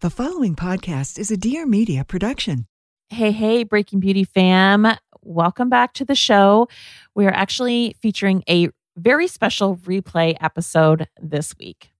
The following podcast is a Dear Media production. Hey, hey, Breaking Beauty fam. Welcome back to the show. We are actually featuring a very special replay episode this week.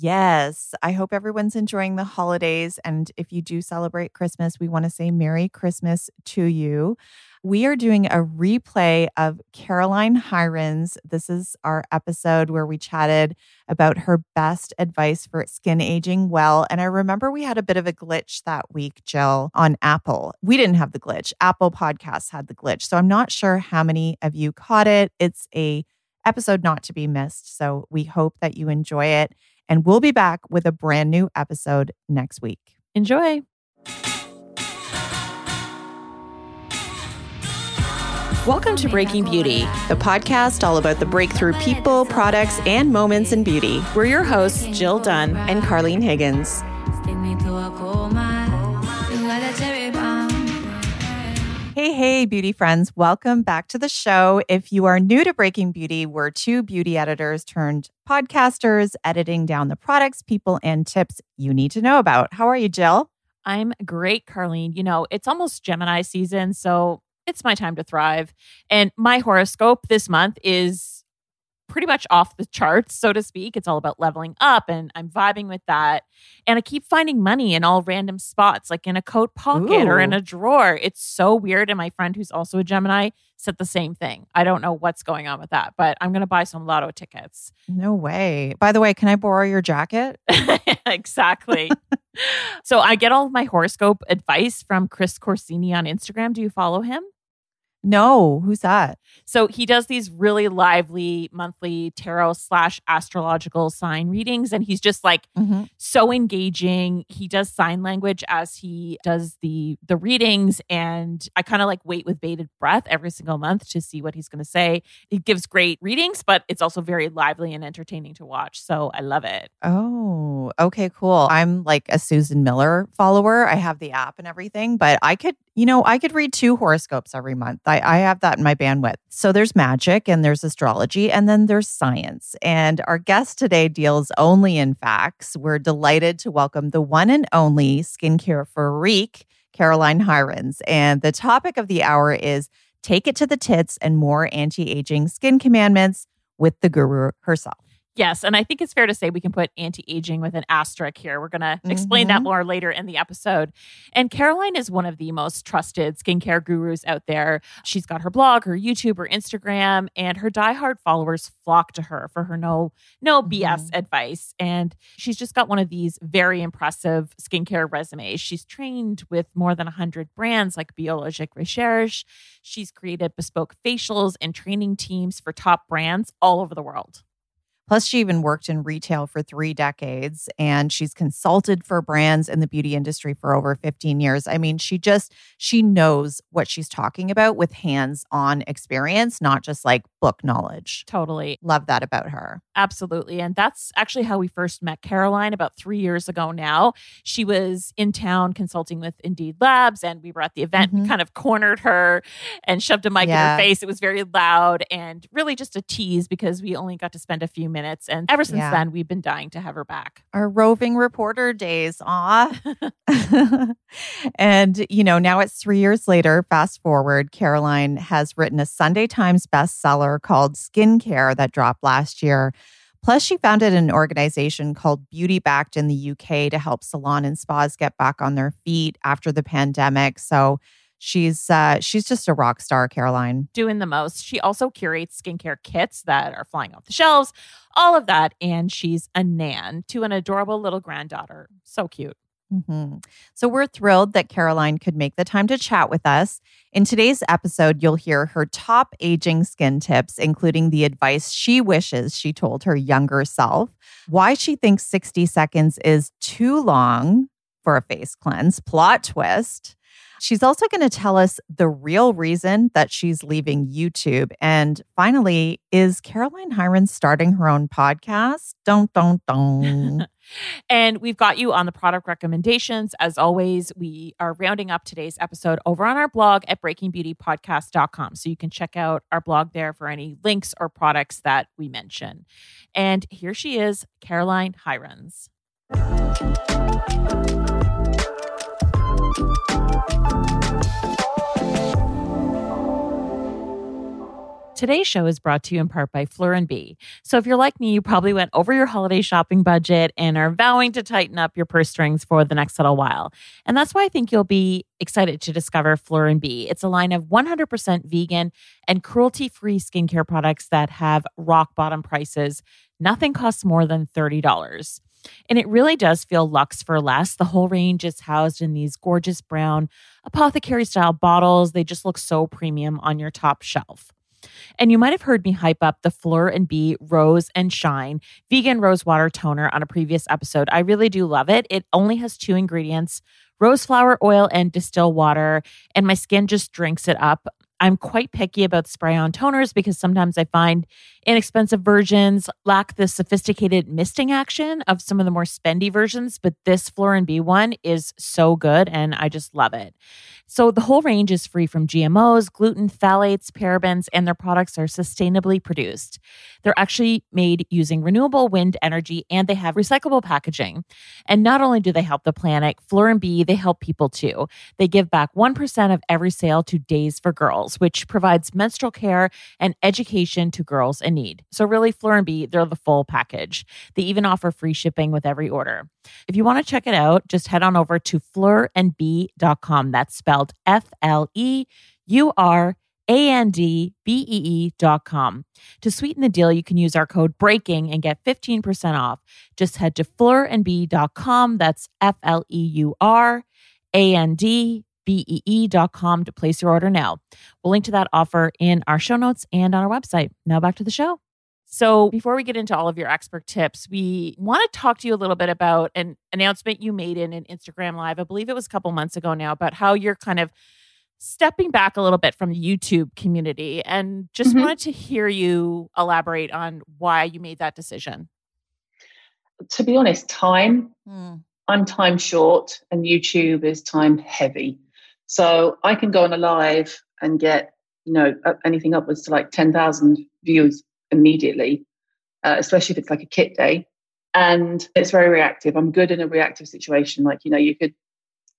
Yes, I hope everyone's enjoying the holidays. And if you do celebrate Christmas, we want to say Merry Christmas to you. We are doing a replay of Caroline Hirons. This is our episode where we chatted about her best advice for skin aging well. And I remember we had a bit of a glitch that week, Jill, on Apple. We didn't have the glitch. Apple Podcasts had the glitch. So I'm not sure how many of you caught it. It's an episode not to be missed. So we hope that you enjoy it. And we'll be back with a brand new episode next week. Enjoy. Welcome to Breaking Beauty, the podcast all about the breakthrough people, products, and moments in beauty. We're your hosts, Jill Dunn and Carlene Higgins. Hey, hey, beauty friends. Welcome back to the show. If you are new to Breaking Beauty, we're two beauty editors turned podcasters editing down the products, people, and tips you need to know about. How are you, Jill? I'm great, Carlene. You know, it's almost Gemini season, so it's my time to thrive. And my horoscope this month is pretty much off the charts, so to speak. It's all about leveling up, and I'm vibing with that. And I keep finding money in all random spots, like in a coat pocket or in a drawer. It's so weird. And my friend who's also a Gemini said the same thing. I don't know what's going on with that, but I'm going to buy some lotto tickets. No way. By the way, can I borrow your jacket? Exactly. So I get all of my horoscope advice from Chris Corsini on Instagram. Do you follow him? No, who's that? So he does these really lively monthly tarot/astrological sign readings. And he's just like so engaging. He does sign language as he does the readings. And I kind of like wait with bated breath every single month to see what he's going to say. He gives great readings, but it's also very lively and entertaining to watch. So I love it. Oh, okay, cool. I'm like a Susan Miller follower. I have the app and everything, but I could read two horoscopes every month. I have that in my bandwidth. So there's magic and there's astrology and then there's science. And our guest today deals only in facts. We're delighted to welcome the one and only skincare freak, Caroline Hirons. And the topic of the hour is Take It to the Tits and More Anti-Aging Skin Commandments with the guru herself. Yes. And I think it's fair to say we can put anti-aging with an asterisk here. We're going to explain that more later in the episode. And Caroline is one of the most trusted skincare gurus out there. She's got her blog, her YouTube, her Instagram, and her diehard followers flock to her for her no BS advice. And she's just got one of these very impressive skincare resumes. She's trained with more than 100 brands like Biologique Recherche. She's created bespoke facials and training teams for top brands all over the world. Plus, she even worked in retail for 3 decades, and she's consulted for brands in the beauty industry for over 15 years. I mean, she knows what she's talking about with hands-on experience, not just like book knowledge. Totally. Love that about her. Absolutely. And that's actually how we first met Caroline about 3 years ago now. She was in town consulting with Indeed Labs, and we were at the event and kind of cornered her and shoved a mic in her face. It was very loud and really just a tease because we only got to spend a few minutes. And ever since then, we've been dying to have her back. Our roving reporter days. Aw. And, you know, now it's 3 years later, fast forward, Caroline has written a Sunday Times bestseller called Skincare that dropped last year. Plus, she founded an organization called Beauty Backed in the UK to help salon and spas get back on their feet after the pandemic. So she's just a rock star, Caroline. Doing the most. She also curates skincare kits that are flying off the shelves, all of that. And she's a nan to an adorable little granddaughter. So cute. Mm-hmm. So we're thrilled that Caroline could make the time to chat with us. In today's episode, you'll hear her top aging skin tips, including the advice she wishes she told her younger self, why she thinks 60 seconds is too long for a face cleanse, plot twist. She's also going to tell us the real reason that she's leaving YouTube. And finally, is Caroline Hirons starting her own podcast? Dun, dun, dun. And we've got you on the product recommendations. As always, we are rounding up today's episode over on our blog at breakingbeautypodcast.com. So you can check out our blog there for any links or products that we mention. And here she is, Caroline Hirons. Today's show is brought to you in part by Fleur and Bee. So if you're like me, you probably went over your holiday shopping budget and are vowing to tighten up your purse strings for the next little while. And that's why I think you'll be excited to discover Fleur and Bee. It's a line of 100% vegan and cruelty-free skincare products that have rock bottom prices. Nothing costs more than $30. And it really does feel luxe for less. The whole range is housed in these gorgeous brown apothecary-style bottles. They just look so premium on your top shelf. And you might have heard me hype up the Fleur and Bee Rose and Shine Vegan Rose Water Toner on a previous episode. I really do love it. It only has 2 ingredients, rose flower oil and distilled water, and my skin just drinks it up. I'm quite picky about spray-on toners because sometimes I find inexpensive versions lack the sophisticated misting action of some of the more spendy versions, but this Fleur and Bee one is so good and I just love it. So the whole range is free from GMOs, gluten, phthalates, parabens, and their products are sustainably produced. They're actually made using renewable wind energy and they have recyclable packaging. And not only do they help the planet, Fleur and Bee, they help people too. They give back 1% of every sale to Days for Girls, which provides menstrual care and education to girls in need. So really, Fleur and Bee, they're the full package. They even offer free shipping with every order. If you want to check it out, just head on over to fleurandbee.com. That's spelled FLEURANDBEE.com. To sweeten the deal, you can use our code BREAKING and get 15% off. Just head to fleurandbee.com. That's FLEURANDBEE.com to place your order now. We'll link to that offer in our show notes and on our website. Now back to the show. So before we get into all of your expert tips, we want to talk to you a little bit about an announcement you made in an Instagram Live. I believe it was a couple months ago now, about how you're kind of stepping back a little bit from the YouTube community, and just wanted to hear you elaborate on why you made that decision. To be honest, time. I'm time short and YouTube is time heavy. So I can go on a live and get, anything upwards to like 10,000 views immediately, especially if it's like a kit day. And it's very reactive. I'm good in a reactive situation. Like, you could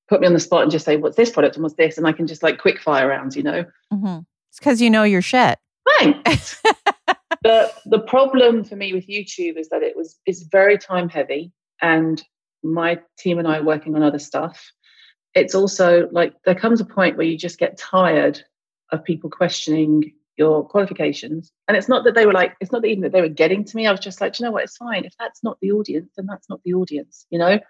put me on the spot and just say, what's this product and what's this? And I can just like quick fire rounds, It's because you know your shit. Right. The problem for me with YouTube is that it's very time heavy, and my team and I are working on other stuff. It's also like there comes a point where you just get tired of people questioning your qualifications. And it's not even that they were getting to me. I was just like, it's fine. If that's not the audience, then that's not the audience, And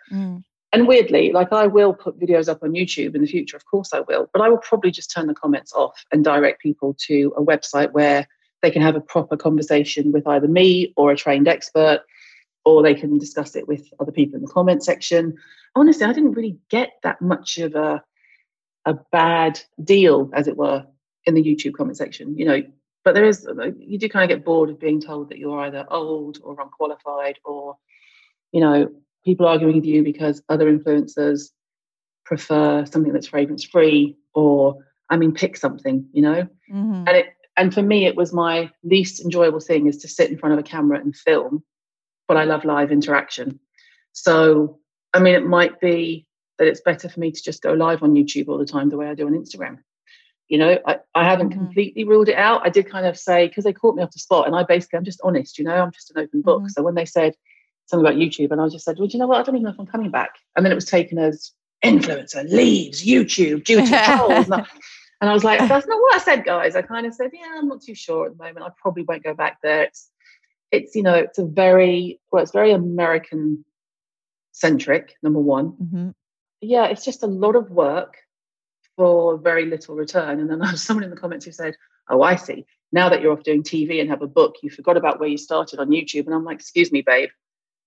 weirdly, like I will put videos up on YouTube in the future. Of course I will. But I will probably just turn the comments off and direct people to a website where they can have a proper conversation with either me or a trained expert, or they can discuss it with other people in the comment section. Honestly, I didn't really get that much of a bad deal, as it were, in the YouTube comment section, But you do kind of get bored of being told that you're either old or unqualified or, people arguing with you because other influencers prefer something that's fragrance-free or, pick something, And for me, it was my least enjoyable thing is to sit in front of a camera and film. But I love live interaction. So, it might be that it's better for me to just go live on YouTube all the time the way I do on Instagram. You know, I haven't completely ruled it out. I did kind of say, because they caught me off the spot, and I'm just honest, you know, I'm just an open book. Mm-hmm. So when they said something about YouTube, and I just said, well, do you know what? I don't even know if I'm coming back. And then it was taken as influencer leaves YouTube due to trolls. And I was like, that's not what I said, guys. I kind of said, yeah, I'm not too sure at the moment. I probably won't go back there. It's you know, it's very American centric, number one. Mm-hmm. Yeah, it's just a lot of work for very little return. And then there was someone in the comments who said, oh, I see. Now that you're off doing TV and have a book, you forgot about where you started on YouTube. And I'm like, excuse me, babe.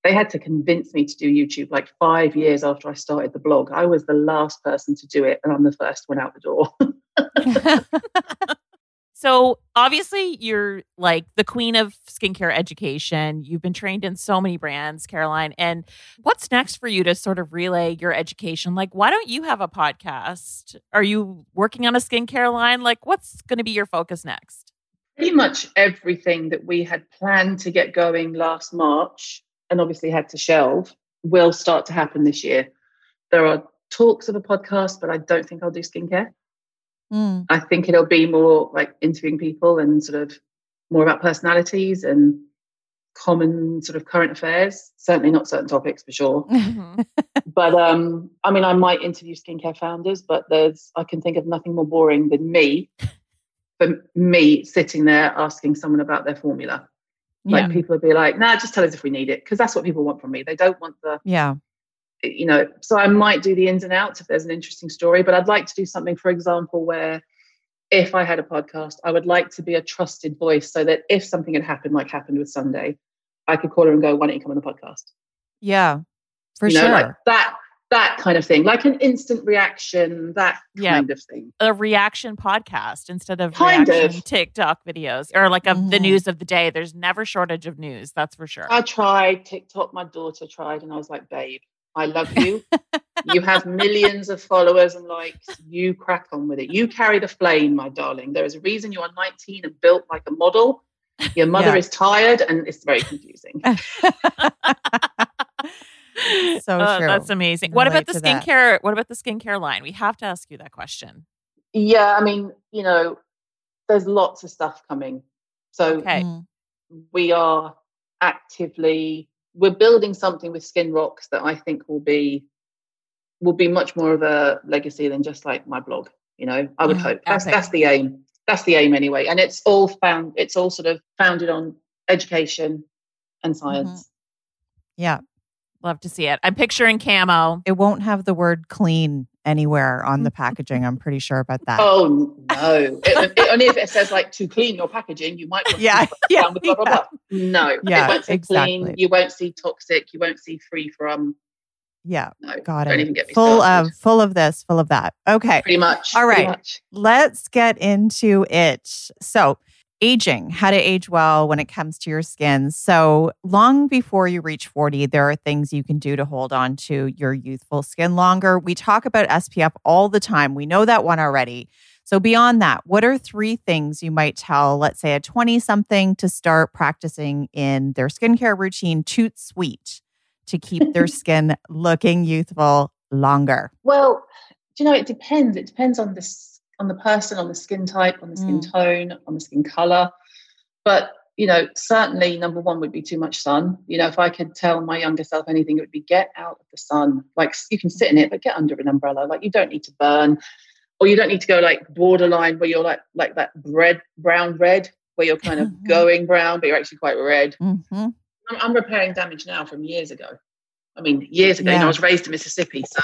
They had to convince me to do YouTube like 5 years after I started the blog. I was the last person to do it, and I'm the first one out the door. So obviously you're like the queen of skincare education. You've been trained in so many brands, Caroline. And what's next for you to sort of relay your education? Like, why don't you have a podcast? Are you working on a skincare line? Like, what's going to be your focus next? Pretty much everything that we had planned to get going last March and obviously had to shelve will start to happen this year. There are talks of a podcast, but I don't think I'll do skincare. I think it'll be more like interviewing people and sort of more about personalities and common sort of current affairs. Certainly not certain topics for sure. But I mean, I might interview skincare founders, but I can think of nothing more boring than me sitting there asking someone about their formula. Like people would be like, nah, just tell us if we need it. Because that's what people want from me. They don't want the... Yeah. You know, so I might do the ins and outs if there's an interesting story, but I'd like to do something, for example, where if I had a podcast, I would like to be a trusted voice so that if something had happened, like happened with Sunday, I could call her and go, why don't you come on the podcast? Yeah, for sure. Like that kind of thing, like an instant reaction, that kind of thing. A reaction podcast instead of reaction TikTok videos or like the news of the day. There's never shortage of news. That's for sure. I tried TikTok. My daughter tried and I was like, babe, I love you. You have millions of followers and likes. You crack on with it. You carry the flame, my darling. There is a reason you are 19 and built like a model. Your mother is tired and it's very confusing. True. That's amazing. What about the skincare line? We have to ask you that question. Yeah, I mean, you know, there's lots of stuff coming. So we are we're building something with Skin Rocks that I think will be much more of a legacy than just like my blog. You know, I would hope that's the aim. That's the aim anyway. And it's all sort of founded on education and science. Mm-hmm. Yeah. Love to see it. I'm picturing camo. It won't have the word clean anywhere on the packaging. I'm pretty sure about that. Oh, no. Only if it says like to clean your packaging, you might want to down with blah, blah, blah. No. Yeah, it won't say clean. You won't see toxic. You won't see free from. Yeah. No, got it. Don't even get me started. Full of this, full of that. Okay. Pretty much. All right. Pretty much. Let's get into it. So aging, how to age well when it comes to your skin. So long before you reach 40, there are things you can do to hold on to your youthful skin longer. We talk about SPF all the time. We know that one already. So beyond that, what are three things you might tell, let's say, a 20-something to start practicing in their skincare routine toot sweet to keep their skin looking youthful longer? Well, do you know, it depends. It depends on the person, on the skin type, on the skin tone, on the skin color. But, you know, certainly number one would be too much sun. You know, if I could tell my younger self anything, it would be get out of the sun. Like, you can sit in it, but get under an umbrella. Like, you don't need to burn, or you don't need to go like borderline where you're like that brown red, where you're kind of going brown, but you're actually quite red. Mm-hmm. I'm repairing damage now from years ago. I mean, years ago, and I was raised in Mississippi, so...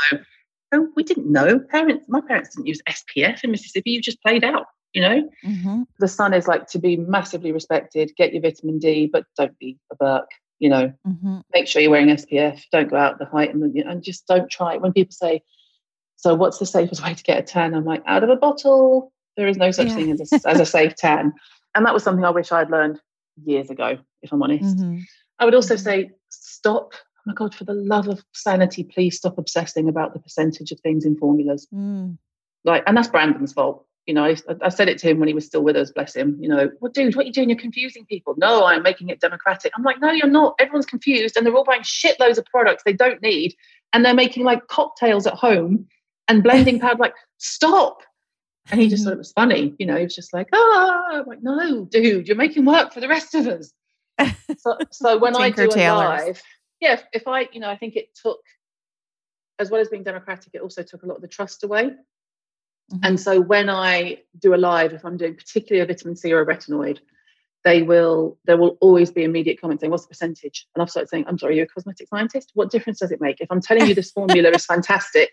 Oh, we didn't know. My parents didn't use SPF in Mississippi. You just played out, you know? Mm-hmm. The sun is like to be massively respected. Get your vitamin D, but don't be a Burke, you know? Mm-hmm. Make sure you're wearing SPF. Don't go out at the height and just don't try it. When people say, so what's the safest way to get a tan? I'm like, out of a bottle. There is no such thing as a safe tan. And that was something I wish I'd learned years ago, if I'm honest. Mm-hmm. I would also say stop. Oh my God, for the love of sanity, please stop obsessing about the percentage of things in formulas. Like, and that's Brandon's fault. You know, I said it to him when he was still with us, bless him. You know, well, dude, what are you doing? You're confusing people. No, I'm making it democratic. I'm like, no, you're not. Everyone's confused and they're all buying shitloads of products they don't need. And they're making like cocktails at home and blending powder. Like, stop. And he just thought it was funny. You know, he was just like, I'm like, no, dude, you're making work for the rest of us. So when I do a live, if I, you know, I think it took, as well as being democratic, it also took a lot of the trust away. Mm-hmm. And so when I do a live, if I'm doing particularly a vitamin C or a retinoid, there will always be immediate comments saying, what's the percentage? And I've started saying, I'm sorry, you're a cosmetic scientist? What difference does it make? If I'm telling you this formula is fantastic,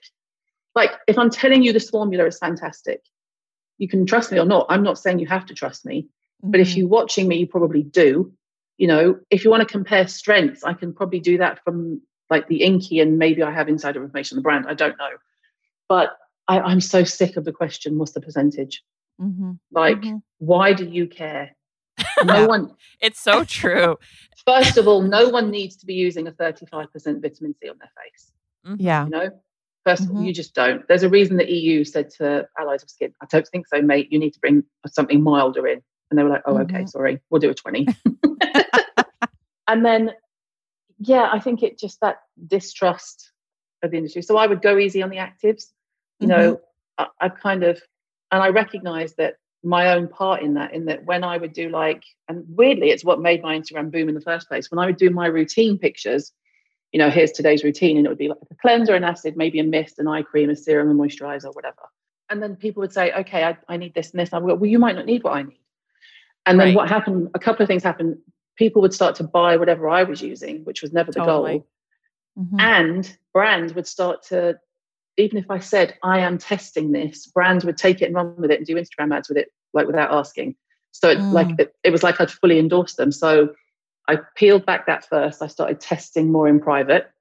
you can trust me or not. I'm not saying you have to trust me, but if you're watching me, you probably do. You know, if you want to compare strengths, I can probably do that from like the Inky, and maybe I have insider information on the brand. I don't know. But I'm so sick of the question, what's the percentage? Mm-hmm. Like, why do you care? No one. It's so true. First of all, no one needs to be using a 35% vitamin C on their face. Mm-hmm. Yeah. You know, first of all, you just don't. There's a reason the EU said to Allies of Skin, I don't think so, mate. You need to bring something milder in. And they were like, oh, okay, sorry. We'll do a 20. And then, yeah, I think it just that distrust of the industry. So I would go easy on the actives. You know, I've kind of, and I recognize that my own part in that when I would do like, and weirdly, it's what made my Instagram boom in the first place. When I would do my routine pictures, you know, here's today's routine, and it would be like a cleanser, an acid, maybe a mist, an eye cream, a serum, a moisturizer, whatever. And then people would say, okay, I need this and this. And I would go, well, you might not need what I need. And then what happened, a couple of things happened. People would start to buy whatever I was using, which was never the goal. Mm-hmm. And brands would start to, even if I said, I am testing this, brands would take it and run with it and do Instagram ads with it, like without asking. So it was like I'd fully endorsed them. So I peeled back that first. I started testing more in private.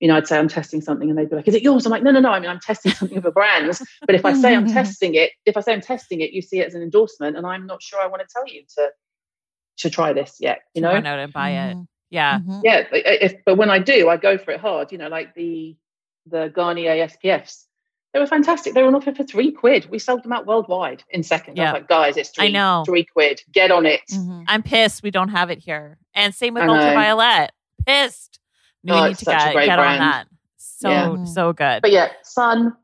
You know, I'd say I'm testing something and they'd be like, is it yours? I'm like, no. I mean, I'm testing something of a brand. But if I say I'm testing it, you see it as an endorsement, and I'm not sure I want to tell you to try this yet, you know? I know to buy it. Yeah. Mm-hmm. Yeah. But when I do, I go for it hard, you know, like the Garnier SPFs. They were fantastic. They were on offer for £3. We sold them out worldwide in seconds. Yeah. I was like, guys, it's £3. Get on it. Mm-hmm. I'm pissed we don't have it here. And same with Ultraviolette. Pissed. We need to get on that. So good. But yeah, sun,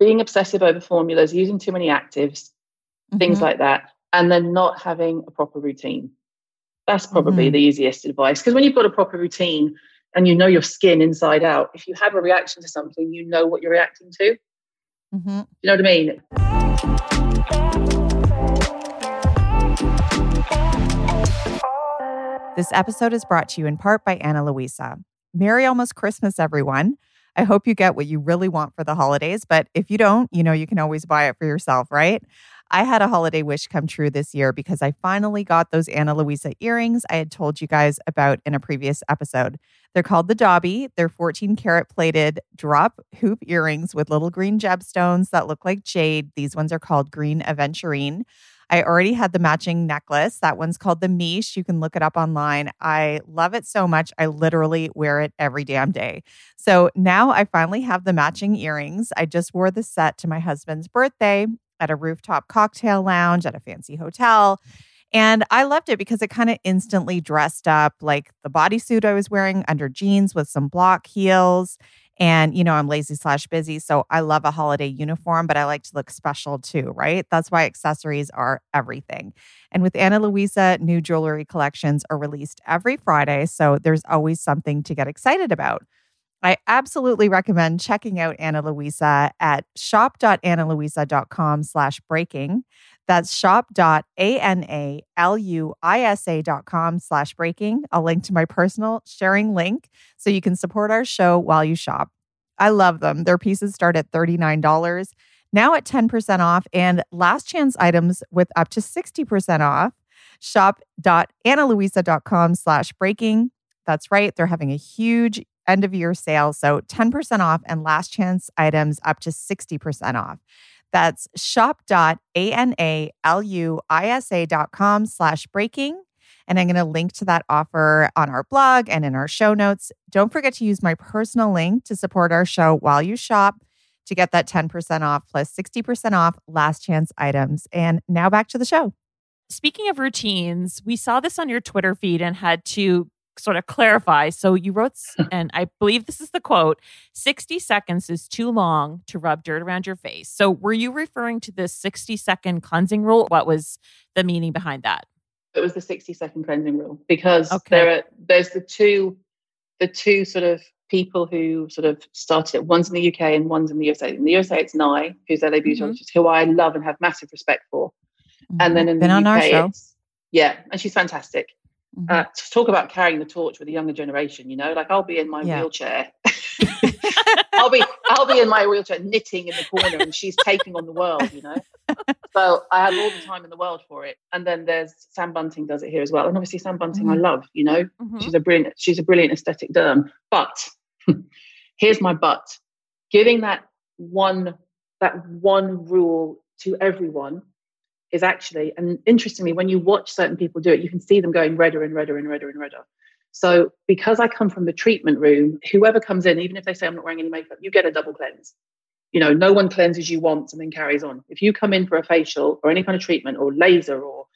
being obsessive over formulas, using too many actives, things like that, and then not having a proper routine. That's probably the easiest advice. Because when you've got a proper routine and you know your skin inside out, if you have a reaction to something, you know what you're reacting to. Mm-hmm. You know what I mean? This episode is brought to you in part by Ana Luisa. Merry almost Christmas, everyone. I hope you get what you really want for the holidays, but if you don't, you know you can always buy it for yourself, right? I had a holiday wish come true this year because I finally got those Ana Luisa earrings I had told you guys about in a previous episode. They're called the Dobby. They're 14-karat plated drop hoop earrings with little green gemstones that look like jade. These ones are called green aventurine. I already had the matching necklace. That one's called the Miche. You can look it up online. I love it so much. I literally wear it every damn day. So now I finally have the matching earrings. I just wore the set to my husband's birthday at a rooftop cocktail lounge at a fancy hotel. And I loved it because it kind of instantly dressed up like the bodysuit I was wearing under jeans with some block heels. And, you know, I'm lazy/busy, so I love a holiday uniform, but I like to look special too, right? That's why accessories are everything. And with Ana Luisa, new jewelry collections are released every Friday, so there's always something to get excited about. I absolutely recommend checking out Ana Luisa at shop.analuisa.com/breaking. That's shop.analuisa.com/breaking. I'll link to my personal sharing link so you can support our show while you shop. I love them. Their pieces start at $39, now at 10% off, and last chance items with up to 60% off. Shop.analuisa.com/breaking. That's right. They're having a huge end of year sale. So 10% off and last chance items up to 60% off. That's shop.analuisa.com/breaking. And I'm going to link to that offer on our blog and in our show notes. Don't forget to use my personal link to support our show while you shop to get that 10% off plus 60% off last chance items. And now back to the show. Speaking of routines, we saw this on your Twitter feed and had to sort of clarify. So you wrote, and I believe this is the quote, 60 seconds is too long to rub dirt around your face. So were you referring to this 60-second cleansing rule? What was the meaning behind that? It was the 60-second cleansing rule because there's the two sort of people who sort of started it. One's in the UK and one's in the USA. In the USA, it's Nye, who's their beautologist, who I love and have massive respect for. And then in the UK, our show. And she's fantastic. To talk about carrying the torch with a younger generation, you know, like I'll be in my wheelchair. I'll be in my wheelchair knitting in the corner and she's taking on the world, you know. So I have all the time in the world for it. And then there's Sam Bunting does it here as well. And obviously Sam Bunting I love, you know. She's a brilliant aesthetic derm. But here's my but. Giving that one rule to everyone is actually, and interestingly, when you watch certain people do it, you can see them going redder and redder and redder and redder. So because I come from the treatment room, whoever comes in, even if they say I'm not wearing any makeup, you get a double cleanse. You know, no one cleanses you once and then carries on. If you come in for a facial or any kind of treatment or laser or,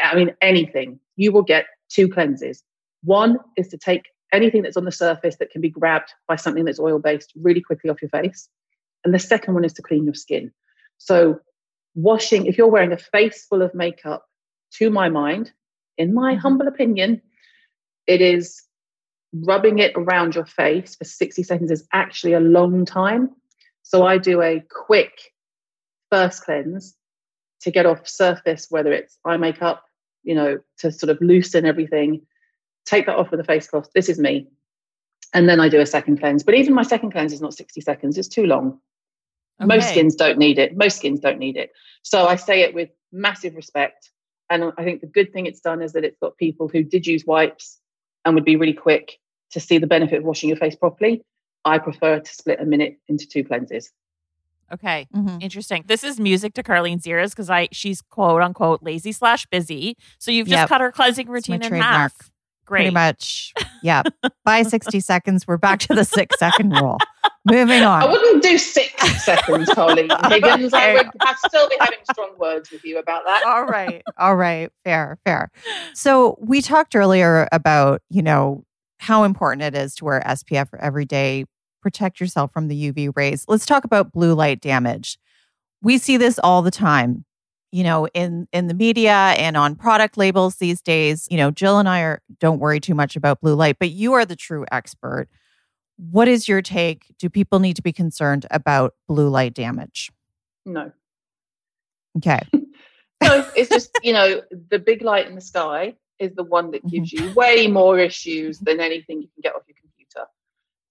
I mean, anything, you will get two cleanses. One is to take anything that's on the surface that can be grabbed by something that's oil-based really quickly off your face. And the second one is to clean your skin. So washing, if you're wearing a face full of makeup, to my mind, in my humble opinion, it is rubbing it around your face for 60 seconds is actually a long time. So I do a quick first cleanse to get off surface, whether it's eye makeup, you know, to sort of loosen everything, take that off with a face cloth. This is me. And then I do a second cleanse. But even my second cleanse is not 60 seconds. It's too long. Okay. Most skins don't need it. So I say it with massive respect. And I think the good thing it's done is that it's got people who did use wipes and would be really quick to see the benefit of washing your face properly. I prefer to split a minute into two cleanses. Okay. Interesting. This is music to Carlene's ears because she's quote unquote lazy / busy. So you've just cut her cleansing routine in half. Great. Pretty much. Yeah. By 60 seconds, we're back to the 6-second rule. Moving on. I wouldn't do 6 seconds, Carlene Higgins. Okay. I'd still be having strong words with you about that. All right. Fair. So we talked earlier about, you know, how important it is to wear SPF every day, protect yourself from the UV rays. Let's talk about blue light damage. We see this all the time, you know, in the media and on product labels these days. You know, Jill and I don't worry too much about blue light, but you are the true expert. What is your take? Do people need to be concerned about blue light damage? No. Okay. No, it's just, you know, the big light in the sky is the one that gives you way more issues than anything you can get off your computer.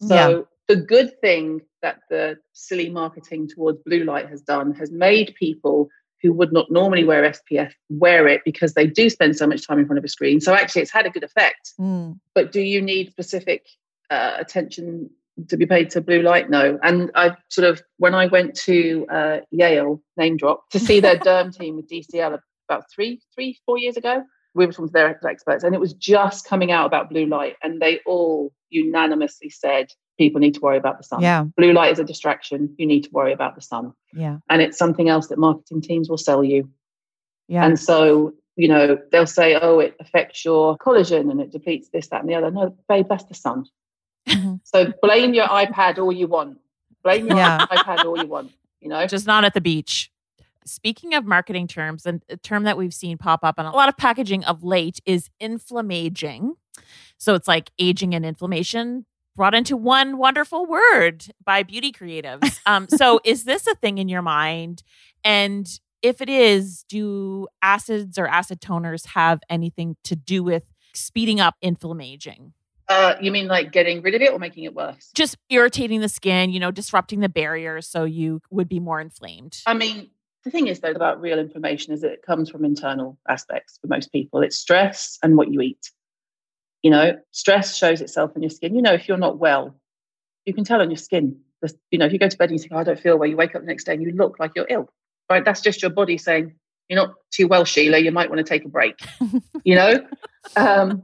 So the good thing that the silly marketing towards blue light has done has made people who would not normally wear SPF wear it because they do spend so much time in front of a screen. So actually it's had a good effect. But do you need specific attention to be paid to blue light? No. And I sort of, when I went to Yale, name drop, to see their derm team with DCL about four years ago, we were talking to their experts and it was just coming out about blue light and they all unanimously said, people need to worry about the sun. Yeah. Blue light is a distraction. You need to worry about the sun. Yeah. And it's something else that marketing teams will sell you. Yeah. And so, you know, they'll say, oh, it affects your collagen and it depletes this, that, and the other. No, babe, that's the sun. So blame your iPad all you want. Blame your iPad all you want, you know? Just not at the beach. Speaking of marketing terms, and a term that we've seen pop up on a lot of packaging of late is inflammaging. So it's like aging and inflammation brought into one wonderful word by beauty creatives. So is this a thing in your mind? And if it is, do acids or acid toners have anything to do with speeding up inflammaging? You mean like getting rid of it or making it worse? Just irritating the skin, you know, disrupting the barrier so you would be more inflamed. I mean, the thing is, though, about real inflammation is that it comes from internal aspects for most people. It's stress and what you eat. You know, stress shows itself in your skin. You know, if you're not well, you can tell on your skin. You know, if you go to bed and you think, oh, I don't feel well, you wake up the next day and you look like you're ill, right? That's just your body saying, you're not too well, Sheila, you might want to take a break, you know?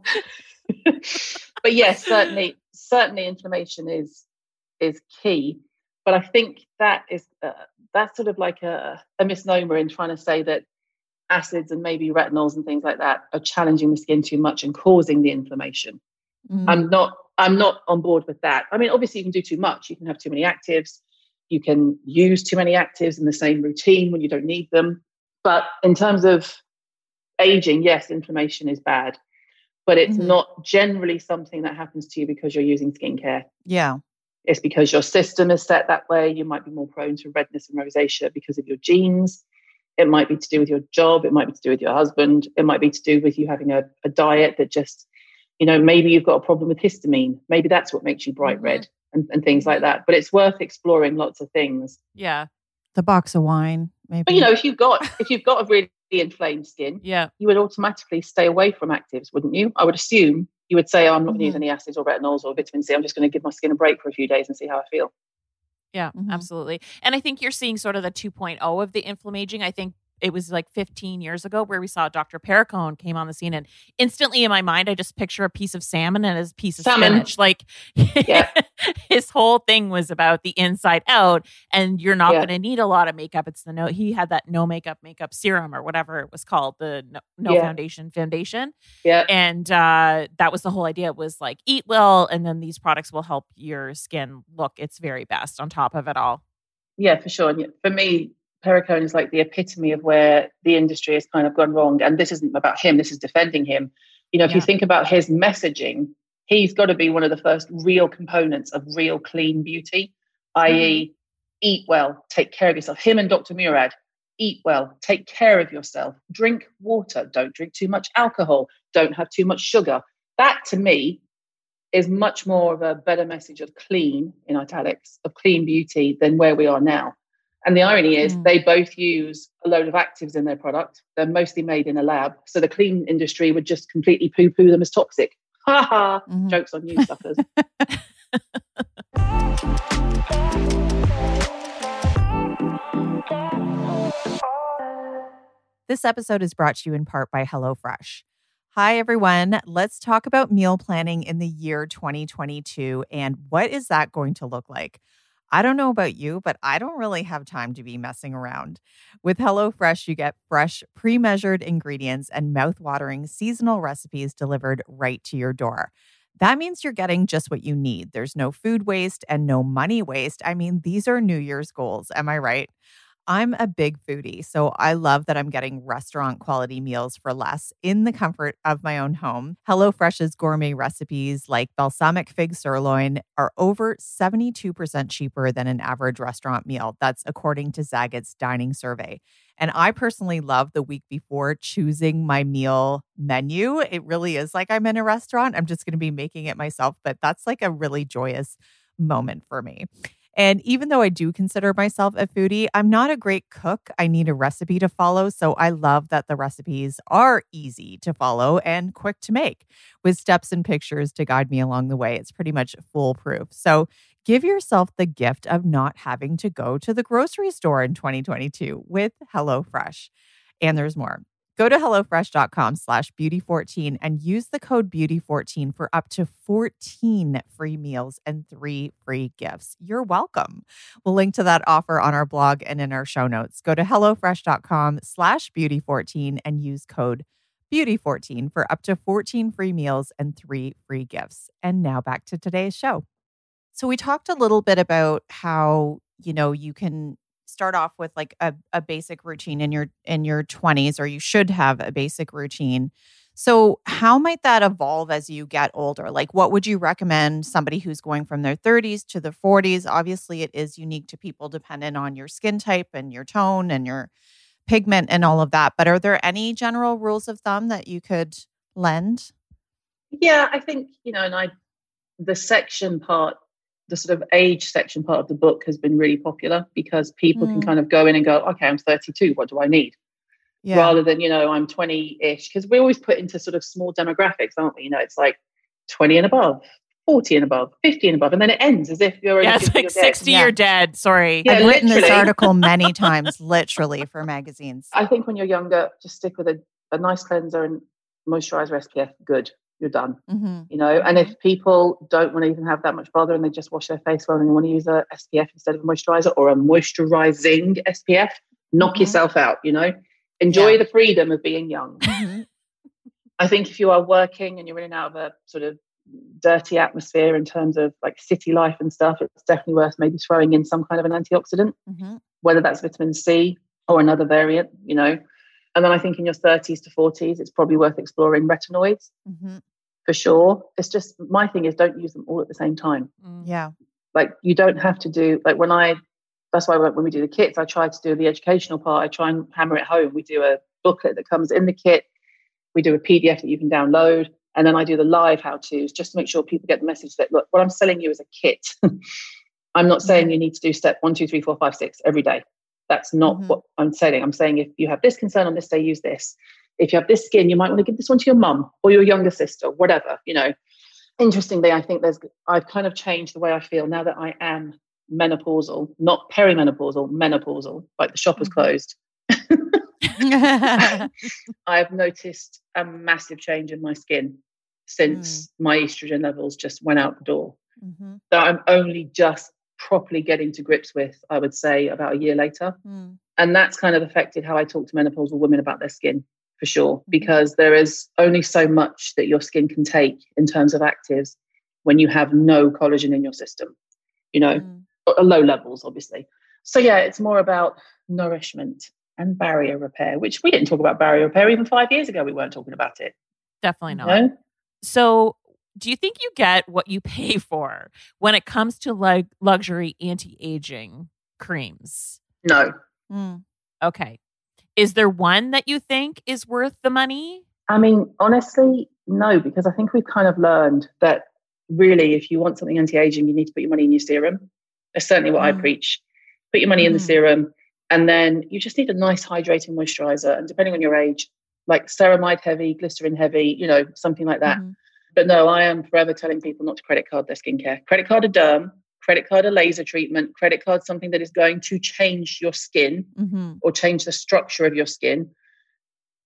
But yes, certainly inflammation is key. But I think that is that's sort of like a misnomer in trying to say that acids and maybe retinols and things like that are challenging the skin too much and causing the inflammation. I'm not on board with that. I mean, obviously you can do too much. You can have too many actives. You can use too many actives in the same routine when you don't need them. But in terms of aging, yes, inflammation is bad, but it's not generally something that happens to you because you're using skincare. Yeah. It's because your system is set that way. You might be more prone to redness and rosacea because of your genes. It might be to do with your job. It might be to do with your husband. It might be to do with you having a diet that just, you know, maybe you've got a problem with histamine. Maybe that's what makes you bright red and things like that. But it's worth exploring lots of things. Yeah. The box of wine, maybe. But, you know, if you've got a really inflamed skin, you would automatically stay away from actives, wouldn't you? I would assume you would say, oh, I'm not going to use any acids or retinols or vitamin C. I'm just going to give my skin a break for a few days and see how I feel. Yeah, absolutely. And I think you're seeing sort of the 2.0 of the inflammaging. I think it was like 15 years ago where we saw Dr. Perricone came on the scene, and instantly in my mind, I just picture a piece of salmon and a piece of spinach. Like his whole thing was about the inside out, and you're not going to need a lot of makeup. It's the he had that no makeup serum or whatever it was called, the no foundation. Yeah. And that was the whole idea. It was like, eat well, and then these products will help your skin look its very best on top of it all. Yeah, for sure. And for me, Perricone is like the epitome of where the industry has kind of gone wrong. And this isn't about him. This is defending him. You know, if you think about his messaging, he's got to be one of the first real components of real clean beauty, i.e. eat well, take care of yourself. Him and Dr. Murad, eat well, take care of yourself, drink water, don't drink too much alcohol, don't have too much sugar. That to me is much more of a better message of clean, in italics, of clean beauty than where we are now. And the irony is they both use a load of actives in their product. They're mostly made in a lab. So the clean industry would just completely poo-poo them as toxic. Ha ha, jokes on you suckers. This episode is brought to you in part by HelloFresh. Hi, everyone. Let's talk about meal planning in the year 2022 and what is that going to look like? I don't know about you, but I don't really have time to be messing around. With HelloFresh, you get fresh, pre-measured ingredients and mouth-watering seasonal recipes delivered right to your door. That means you're getting just what you need. There's no food waste and no money waste. I mean, these are New Year's goals, am I right? I'm a big foodie, so I love that I'm getting restaurant-quality meals for less in the comfort of my own home. HelloFresh's gourmet recipes like balsamic fig sirloin are over 72% cheaper than an average restaurant meal. That's according to Zagat's dining survey. And I personally love the week before choosing my meal menu. It really is like I'm in a restaurant. I'm just going to be making it myself, but that's like a really joyous moment for me. And even though I do consider myself a foodie, I'm not a great cook. I need a recipe to follow. So I love that the recipes are easy to follow and quick to make with steps and pictures to guide me along the way. It's pretty much foolproof. So give yourself the gift of not having to go to the grocery store in 2022 with HelloFresh. And there's more. Go to HelloFresh.com/Beauty14 and use the code Beauty14 for up to 14 free meals and 3 free gifts. You're welcome. We'll link to that offer on our blog and in our show notes. Go to HelloFresh.com/Beauty14 and use code Beauty14 for up to 14 free meals and 3 free gifts. And now back to today's show. So we talked a little bit about how, you know, you can start off with like a basic routine in your 20s, or you should have a basic routine. So how might that evolve as you get older? Like, what would you recommend somebody who's going from their 30s to their 40s? Obviously, it is unique to people dependent on your skin type and your tone and your pigment and all of that. But are there any general rules of thumb that you could lend? Yeah, I think, you know, and the section part, the sort of age section part of the book has been really popular because people can kind of go in and go, okay, I'm 32. What do I need? Yeah. Rather than, you know, I'm 20-ish. Because we're always put into sort of small demographics, aren't we? You know, it's like 20 and above, 40 and above, 50 and above. And then it ends as if you're... Yeah, it's like 60, you're dead. Sorry. Yeah, I've written this article many times, literally, for magazines. I think when you're younger, just stick with a nice cleanser and moisturizer, SPF, good. You're done, you know, and if people don't want to even have that much bother and they just wash their face well and they want to use a SPF instead of a moisturizer or a moisturizing SPF, knock yourself out, you know, enjoy the freedom of being young. I think if you are working and you're in and out of a sort of dirty atmosphere in terms of like city life and stuff, it's definitely worth maybe throwing in some kind of an antioxidant, mm-hmm. whether that's vitamin C or another variant, you know. And then I think in your 30s to 40s, it's probably worth exploring retinoids mm-hmm. for sure. It's just, my thing is don't use them all at the same time. Mm. Yeah. Like you don't have to do, like when I, that's why when we do the kits, I try to do the educational part. I try and hammer it home. We do a booklet that comes in the kit. We do a PDF that you can download. And then I do the live how-tos just to make sure people get the message that, look, what I'm selling you is a kit. I'm not saying you need to do step 1, 2, 3, 4, 5, 6 every day. That's not mm-hmm. what I'm saying. I'm saying if you have this concern on this day, use this. If you have this skin, you might want to give this one to your mum or your younger sister, whatever, you know. Interestingly, I think I've kind of changed the way I feel now that I am menopausal, not perimenopausal, menopausal, like the shop is closed. I've noticed a massive change in my skin since my estrogen levels just went out the door. Mm-hmm. That I'm only just properly getting to grips with, I would say, about a year later. Mm. And that's kind of affected how I talk to menopausal women about their skin, for sure, because there is only so much that your skin can take in terms of actives when you have no collagen in your system, you know, or low levels, obviously. So yeah, it's more about nourishment and barrier repair, which we didn't talk about barrier repair even 5 years ago. We weren't talking about it. Definitely not. You know? So do you think you get what you pay for when it comes to luxury anti-aging creams? No. Mm. Okay. Is there one that you think is worth the money? I mean, honestly, no, because I think we've kind of learned that really if you want something anti-aging, you need to put your money in your serum. That's certainly what I preach. Put your money in the serum, and then you just need a nice hydrating moisturizer. And depending on your age, like ceramide heavy, glycerin heavy, you know, something like that. Mm. But no, I am forever telling people not to credit card their skincare. Credit card a derm, credit card a laser treatment, credit card something that is going to change your skin or change the structure of your skin.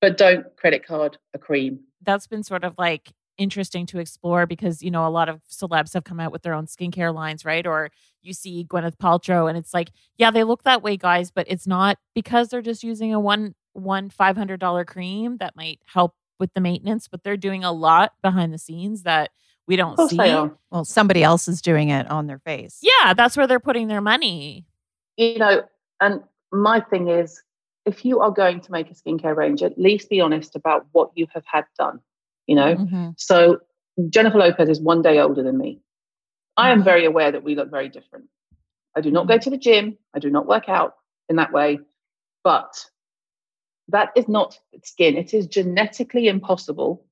But don't credit card a cream. That's been sort of like interesting to explore because, you know, a lot of celebs have come out with their own skincare lines, right? Or you see Gwyneth Paltrow and it's like, yeah, they look that way, guys, but it's not because they're just using a one $500 cream that might help with the maintenance, but they're doing a lot behind the scenes that we don't see. Well, somebody else is doing it on their face. Yeah, that's where they're putting their money. You know, and my thing is, if you are going to make a skincare range, at least be honest about what you have had done, you know? Mm-hmm. So Jennifer Lopez is one day older than me. I am very aware that we look very different. I do not go to the gym. I do not work out in that way. But that is not skin. It is genetically impossible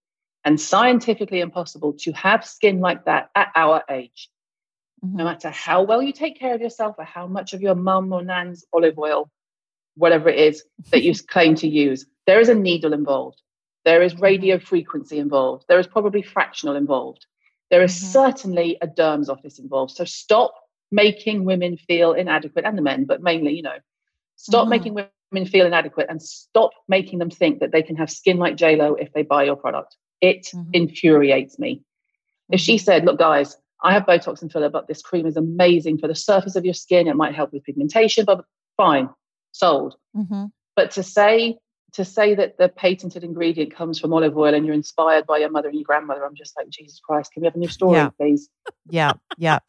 and scientifically impossible to have skin like that at our age. Mm-hmm. No matter how well you take care of yourself or how much of your mum or nan's olive oil, whatever it is that you claim to use, there is a needle involved. There is radio frequency involved. There is probably fractional involved. There is certainly a derm's office involved. So stop making women feel inadequate, and the men, but mainly, you know, stop making women feel inadequate and stop making them think that they can have skin like JLo if they buy your product. It infuriates me. If she said, look, guys, I have Botox and filler, but this cream is amazing for the surface of your skin. It might help with pigmentation, but fine, sold. Mm-hmm. But to say that the patented ingredient comes from olive oil and you're inspired by your mother and your grandmother, I'm just like, Jesus Christ, can we have a new story, please? Yeah, yeah.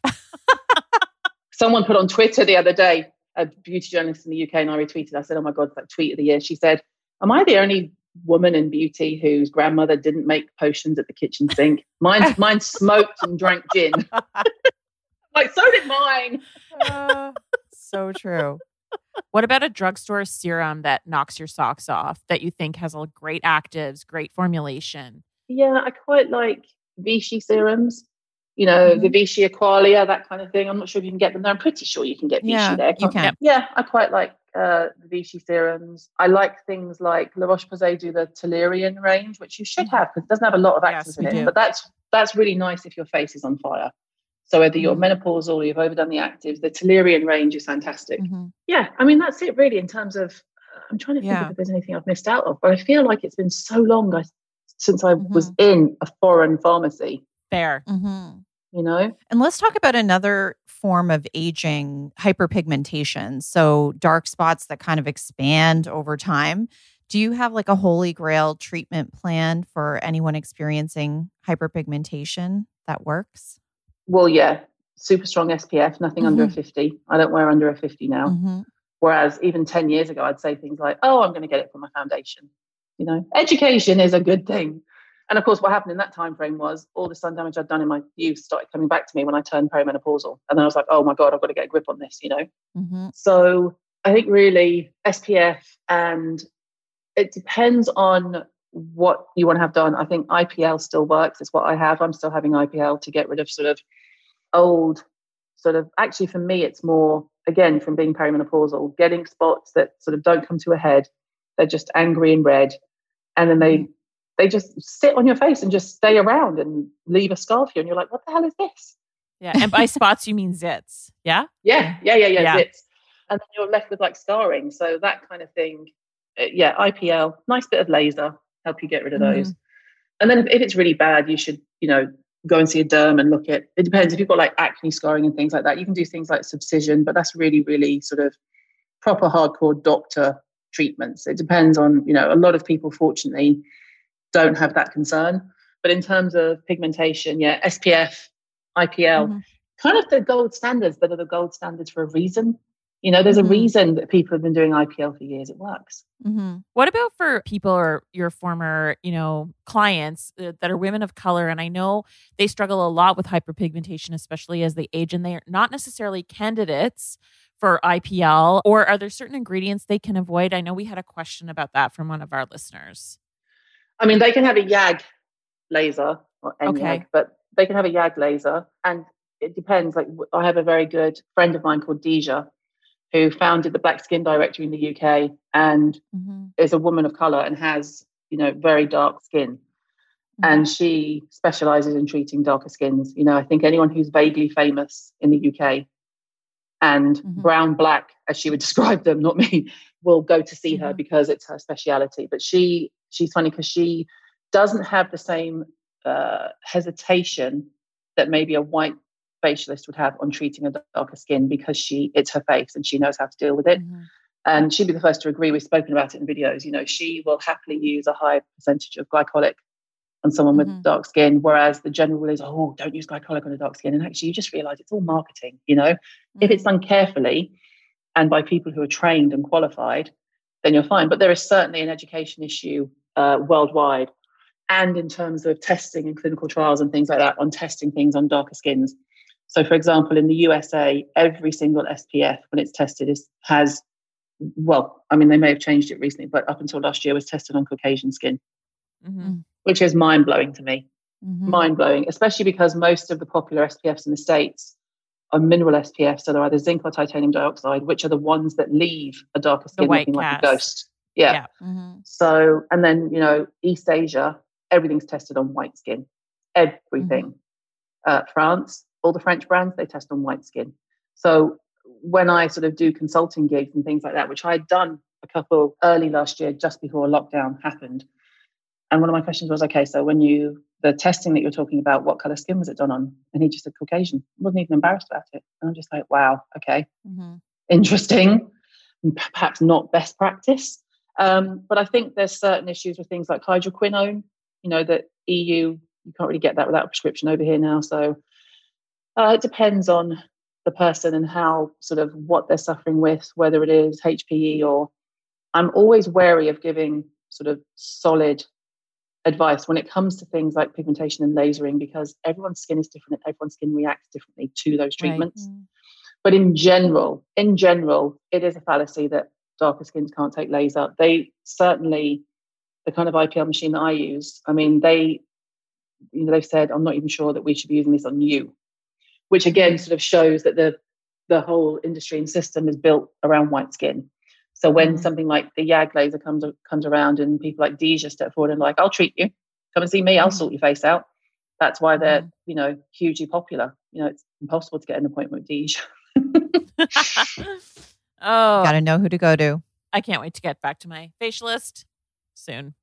Someone put on Twitter the other day, a beauty journalist in the UK, and I retweeted. I said, oh my God, it's like tweet of the year. She said, am I the only woman in beauty whose grandmother didn't make potions at the kitchen sink? Mine smoked and drank gin. Like, so did mine. So true. What about a drugstore serum that knocks your socks off that you think has all great actives, great formulation? Yeah, I quite like Vichy serums. You know, the Vichy Aqualia, that kind of thing. I'm not sure if you can get them there. I'm pretty sure you can get Vichy there. You can. Yeah, I quite like the Vichy serums. I like things like La Roche-Posay do the Tellurian range, which you should have because it doesn't have a lot of actives in it. But that's really nice if your face is on fire. So whether you're menopausal or you've overdone the actives, the Tellurian range is fantastic. Mm-hmm. Yeah, I mean, that's it really in terms of, I'm trying to think if there's anything I've missed out of, but I feel like it's been so long since I was in a foreign pharmacy. Fair. Mm-hmm. You know? And let's talk about another form of aging, hyperpigmentation. So dark spots that kind of expand over time. Do you have like a holy grail treatment plan for anyone experiencing hyperpigmentation? that works? Well, yeah, super strong SPF, nothing under a 50. I don't wear under a 50 now. Mm-hmm. Whereas even 10 years ago, I'd say things like, oh, I'm going to get it from my foundation. You know, education is a good thing. And of course, what happened in that time frame was all the sun damage I'd done in my youth started coming back to me when I turned perimenopausal. And then I was like, oh, my God, I've got to get a grip on this, you know. Mm-hmm. So I think really SPF, and it depends on what you want to have done. I think IPL still works. It's what I have. I'm still having IPL to get rid of sort of old sort of, actually for me, it's more, again, from being perimenopausal, getting spots that sort of don't come to a head. They're just angry and red. And then they just sit on your face and just stay around and leave a scarf here. And you're like, what the hell is this? Yeah. And by spots, you mean zits. Yeah? Yeah. Zits. And then you're left with like scarring. So that kind of thing. Yeah. IPL, nice bit of laser, help you get rid of those. And then if it's really bad, you should, you know, go and see a derm and look at, it depends. If you've got like acne scarring and things like that, you can do things like subcision, but that's really, really sort of proper hardcore doctor treatments. It depends on, you know, a lot of people, fortunately, don't have that concern. But in terms of pigmentation, yeah, SPF, IPL, kind of the gold standards that are the gold standards for a reason. You know, there's a reason that people have been doing IPL for years. It works. What about for people or your former, you know, clients that are women of color? And I know they struggle a lot with hyperpigmentation, especially as they age, and they are not necessarily candidates for IPL. Or are there certain ingredients they can avoid? I know we had a question about that from one of our listeners. I mean, they can have a YAG laser or NYAG, but they can have a YAG laser. And it depends. Like, I have a very good friend of mine called Deja, who founded the Black Skin Directory in the UK, and is a woman of colour and has, you know, very dark skin. And she specialises in treating darker skins. You know, I think anyone who's vaguely famous in the UK and brown, black, as she would describe them, not me, will go to see her because it's her speciality. But she's funny because she doesn't have the same hesitation that maybe a white facialist would have on treating a darker skin, because it's her face and she knows how to deal with it. And she'd be the first to agree. We've spoken about it in videos. You know, she will happily use a high percentage of glycolic on someone with dark skin, whereas the general rule is, oh, don't use glycolic on a dark skin. And actually, you just realize it's all marketing. You know, if it's done carefully and by people who are trained and qualified, then you're fine. But there is certainly an education issue worldwide, and in terms of testing and clinical trials and things like that, on testing things on darker skins. So, for example, in the USA, every single SPF, when it's tested, they may have changed it recently, but up until last year, was tested on Caucasian skin, which is mind-blowing to me. Mind-blowing, especially because most of the popular SPFs in the States are mineral SPFs. So they're either zinc or titanium dioxide, which are the ones that leave a darker skin looking like a ghost. Yeah. So, and then, you know, East Asia, everything's tested on white skin. Everything. France, all the French brands, they test on white skin. So when I sort of do consulting gigs and things like that, which I had done a couple early last year, just before lockdown happened. And one of my questions was, okay, so when the testing that you're talking about, what color skin was it done on? And he just said Caucasian. I wasn't even embarrassed about it. And I'm just like, wow, okay, interesting, and perhaps not best practice. But I think there's certain issues with things like hydroquinone, you know, that EU, you can't really get that without a prescription over here now. So it depends on the person and how sort of what they're suffering with, whether it is HPE or... I'm always wary of giving sort of solid advice when it comes to things like pigmentation and lasering, because everyone's skin is different and everyone's skin reacts differently to those treatments. Right. But in general, it is a fallacy that darker skins can't take laser. They certainly, the kind of IPL machine that I use, I mean, they've said, I'm not even sure that we should be using this on you. Which again sort of shows that the whole industry and system is built around white skin. So when something like the YAG laser comes around and people like Deja step forward and like, I'll treat you, come and see me, I'll sort your face out. That's why they're, you know, hugely popular. You know, it's impossible to get an appointment with Deja. Oh, gotta know who to go to. I can't wait to get back to my facialist soon.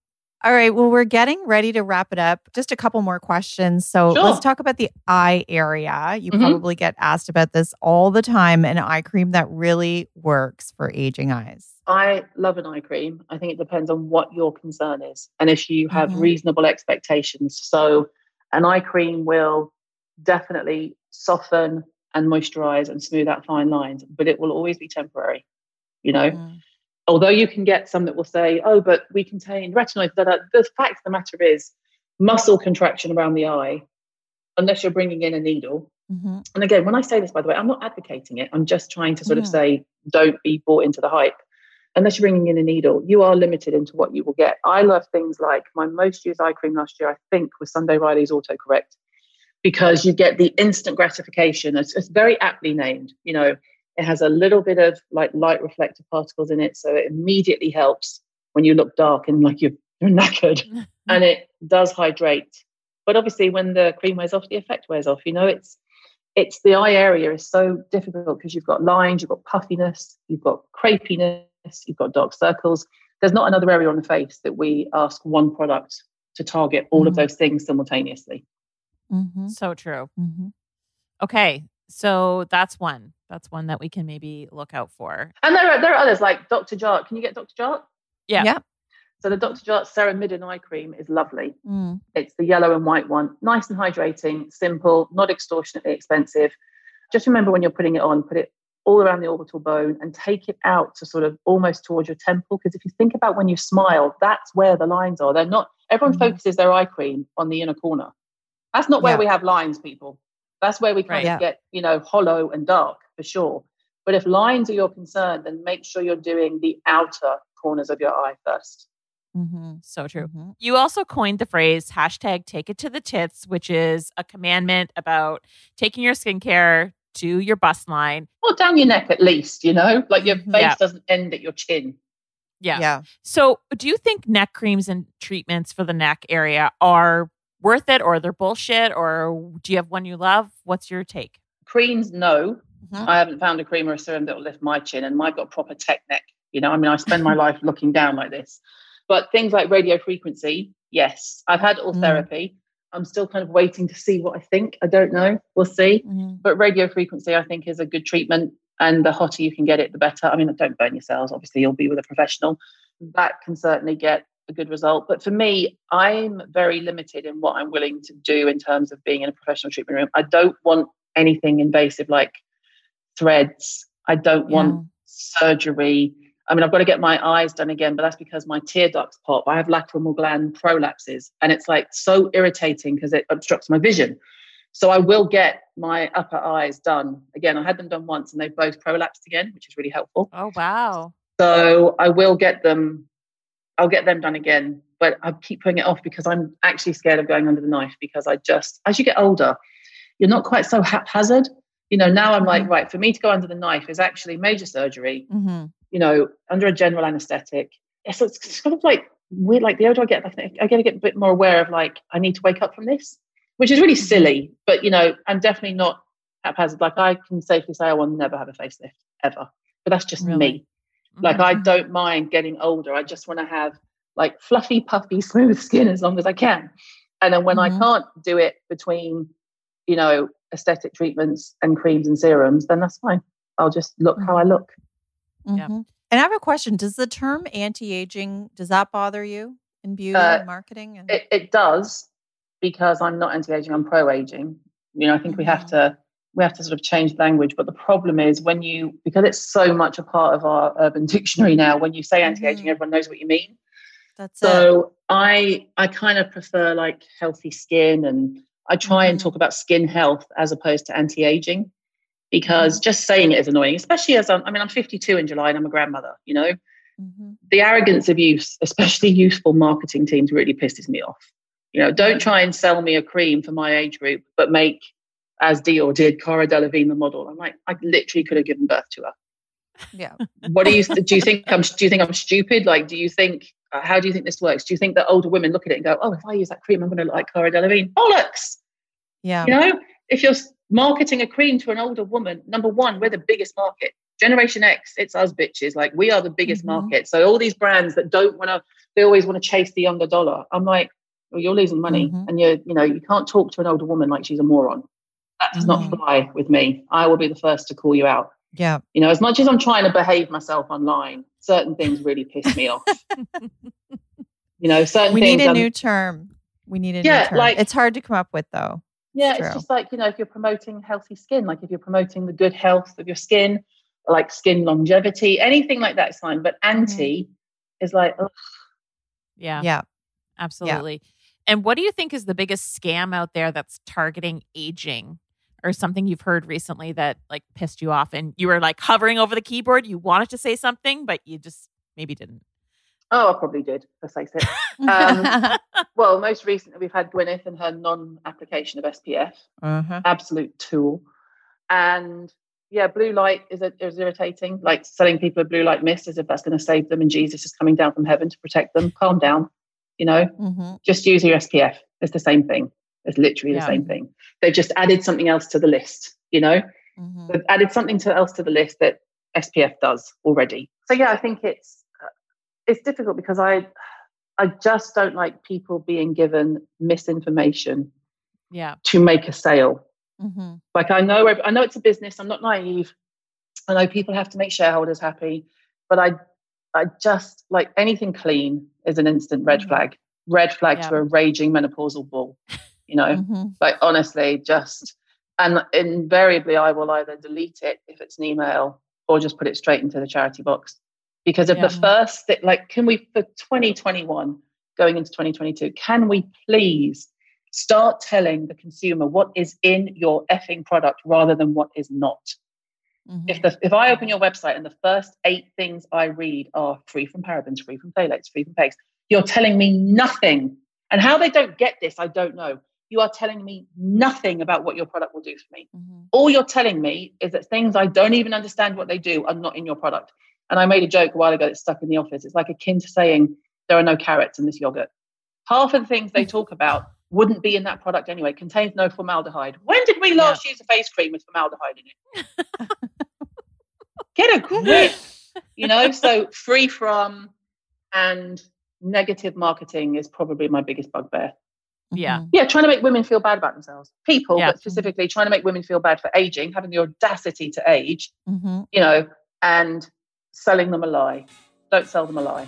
All right. Well, we're getting ready to wrap it up. Just a couple more questions. So Let's talk about the eye area. You probably get asked about this all the time, an eye cream that really works for aging eyes. I love an eye cream. I think it depends on what your concern is and if you have reasonable expectations. So an eye cream will definitely soften and moisturize and smooth out fine lines, but it will always be temporary, you know. Mm. Although you can get some that will say, oh, but we contain retinoids. The fact of the matter is muscle contraction around the eye, unless you're bringing in a needle. Mm-hmm. And again, when I say this, by the way, I'm not advocating it. I'm just trying to sort of say, don't be bought into the hype. Unless you're bringing in a needle, you are limited into what you will get. I love things like my most used eye cream last year, I think, was Sunday Riley's Autocorrect, because you get the instant gratification. It's very aptly named, you know. It has a little bit of like light reflective particles in it, so it immediately helps when you look dark and like you're knackered, and it does hydrate. But obviously, when the cream wears off, the effect wears off. You know, it's the eye area is so difficult because you've got lines, you've got puffiness, you've got crepiness, you've got dark circles. There's not another area on the face that we ask one product to target all of those things simultaneously. Mm-hmm. So true. Mm-hmm. Okay. So that's one. That's one that we can maybe look out for. And there are others like Dr. Jart. Can you get Dr. Jart? Yeah. So the Dr. Jart Ceramidin eye cream is lovely. Mm. It's the yellow and white one. Nice and hydrating, simple, not extortionately expensive. Just remember when you're putting it on, put it all around the orbital bone and take it out to sort of almost towards your temple. Because if you think about when you smile, that's where the lines are. They're not, everyone focuses their eye cream on the inner corner. That's not where we have lines, people. That's where we kind of get, you know, hollow and dark for sure. But if lines are your concern, then make sure you're doing the outer corners of your eye first. Mm-hmm. So true. Mm-hmm. You also coined the phrase #TakeItToTheTits, which is a commandment about taking your skincare to your bust line. Well, down your neck at least, you know, like your face doesn't end at your chin. Yeah. So do you think neck creams and treatments for the neck area are worth it, or they're bullshit, or do you have one you love? What's your take? Creams, no. Mm-hmm. I haven't found a cream or a serum that will lift my chin, and I've got proper tech neck. You know, I mean, I spend my life looking down like this. But things like radio frequency, yes. I've had all therapy. I'm still kind of waiting to see what I think. I don't know. We'll see. Mm-hmm. But radio frequency, I think, is a good treatment, and the hotter you can get it, the better. I mean, don't burn yourselves. Obviously, you'll be with a professional. That can certainly get a good result. But for me, I'm very limited in what I'm willing to do in terms of being in a professional treatment room. I don't want anything invasive like threads. I don't want surgery. I mean, I've got to get my eyes done again, but that's because my tear ducts pop. I have lacrimal gland prolapses, and it's like so irritating because it obstructs my vision. So I will get my upper eyes done again. I had them done once and they both prolapsed again, which is really helpful. Oh, wow. So I will get them. I'll get them done again, but I keep putting it off because I'm actually scared of going under the knife, because I just, as you get older, you're not quite so haphazard. You know, now I'm like, right, for me to go under the knife is actually major surgery, you know, under a general anesthetic. So it's kind of like weird, like the older I get, I get to get a bit more aware of like, I need to wake up from this, which is really silly, but you know, I'm definitely not haphazard. Like I can safely say I will never have a facelift ever, but that's just me. Like, I don't mind getting older. I just want to have like fluffy, puffy, smooth skin as long as I can. And then when I can't do it between, you know, aesthetic treatments and creams and serums, then that's fine. I'll just look how I look. Mm-hmm. Yeah. And I have a question. Does the term anti-aging, does that bother you in beauty and marketing? And it does, because I'm not anti-aging, I'm pro-aging. You know, I think we have to sort of change language. But the problem is when you, because it's so much a part of our urban dictionary now, when you say anti-aging, everyone knows what you mean. That's so it. I kind of prefer like healthy skin, and I try and talk about skin health as opposed to anti-aging, because just saying it is annoying, especially as I'm 52 in July and I'm a grandmother, you know. Mm-hmm. The arrogance of youth, especially youthful marketing teams, really pisses me off. You know, don't try and sell me a cream for my age group, but make, as Dior did, Cara Delevingne the model. I'm like, I literally could have given birth to her. Yeah. What do you think I'm stupid? Like, how do you think this works? Do you think that older women look at it and go, oh, if I use that cream, I'm going to look like Cara Delevingne? Bollocks. Yeah. You know, if you're marketing a cream to an older woman, number one, we're the biggest market. Generation X, it's us bitches. Like, we are the biggest market. So all these brands that they always want to chase the younger dollar. I'm like, well, you're losing money and you can't talk to an older woman like she's a moron. That does not fly with me. I will be the first to call you out. Yeah. You know, as much as I'm trying to behave myself online, certain things really piss me off. You know, certain things. We need a new term. Like, it's hard to come up with, though. Yeah, it's just like, you know, if you're promoting healthy skin, like if you're promoting the good health of your skin, like skin longevity, anything like that is fine. But anti is like, ugh. Yeah. Yeah. Absolutely. Yeah. And what do you think is the biggest scam out there that's targeting aging, or something you've heard recently that like pissed you off and you were like hovering over the keyboard? You wanted to say something, but you just maybe didn't. Oh, I probably did. Let's face it. Well, most recently we've had Gwyneth and her non-application of SPF. Absolute tool. And yeah, blue light is irritating. Like selling people a blue light mist as if that's going to save them and Jesus is coming down from heaven to protect them. Calm down. You know, just use your SPF. It's the same thing. It's literally the same thing. They've just added something else to the list, you know. They've added something else to the list that SPF does already. So, yeah, I think it's difficult because I just don't like people being given misinformation to make a sale. Like I know it's a business. I'm not naive. I know people have to make shareholders happy, but I just like anything clean is an instant red flag to a raging menopausal bull, you know, like honestly, just, and invariably I will either delete it if it's an email or just put it straight into the charity box. Because if the first thing, like, can we, for 2021 going into 2022, can we please start telling the consumer what is in your effing product rather than what is not? If I open your website and the first 8 things I read are free from parabens, free from phthalates, free from pegs, you're telling me nothing. And how they don't get this, I don't know. You are telling me nothing about what your product will do for me. All you're telling me is that things I don't even understand what they do are not in your product. And I made a joke a while ago that's stuck in the office. It's like akin to saying there are no carrots in this yogurt. Half of the things they talk about wouldn't be in that product anyway. Contains no formaldehyde. When did we last use a face cream with formaldehyde in it? Get a grip, you know? So free from and negative marketing is probably my biggest bugbear. Yeah. Yeah, trying to make women feel bad about themselves. People, but specifically trying to make women feel bad for aging, having the audacity to age, you know, and selling them a lie. Don't sell them a lie.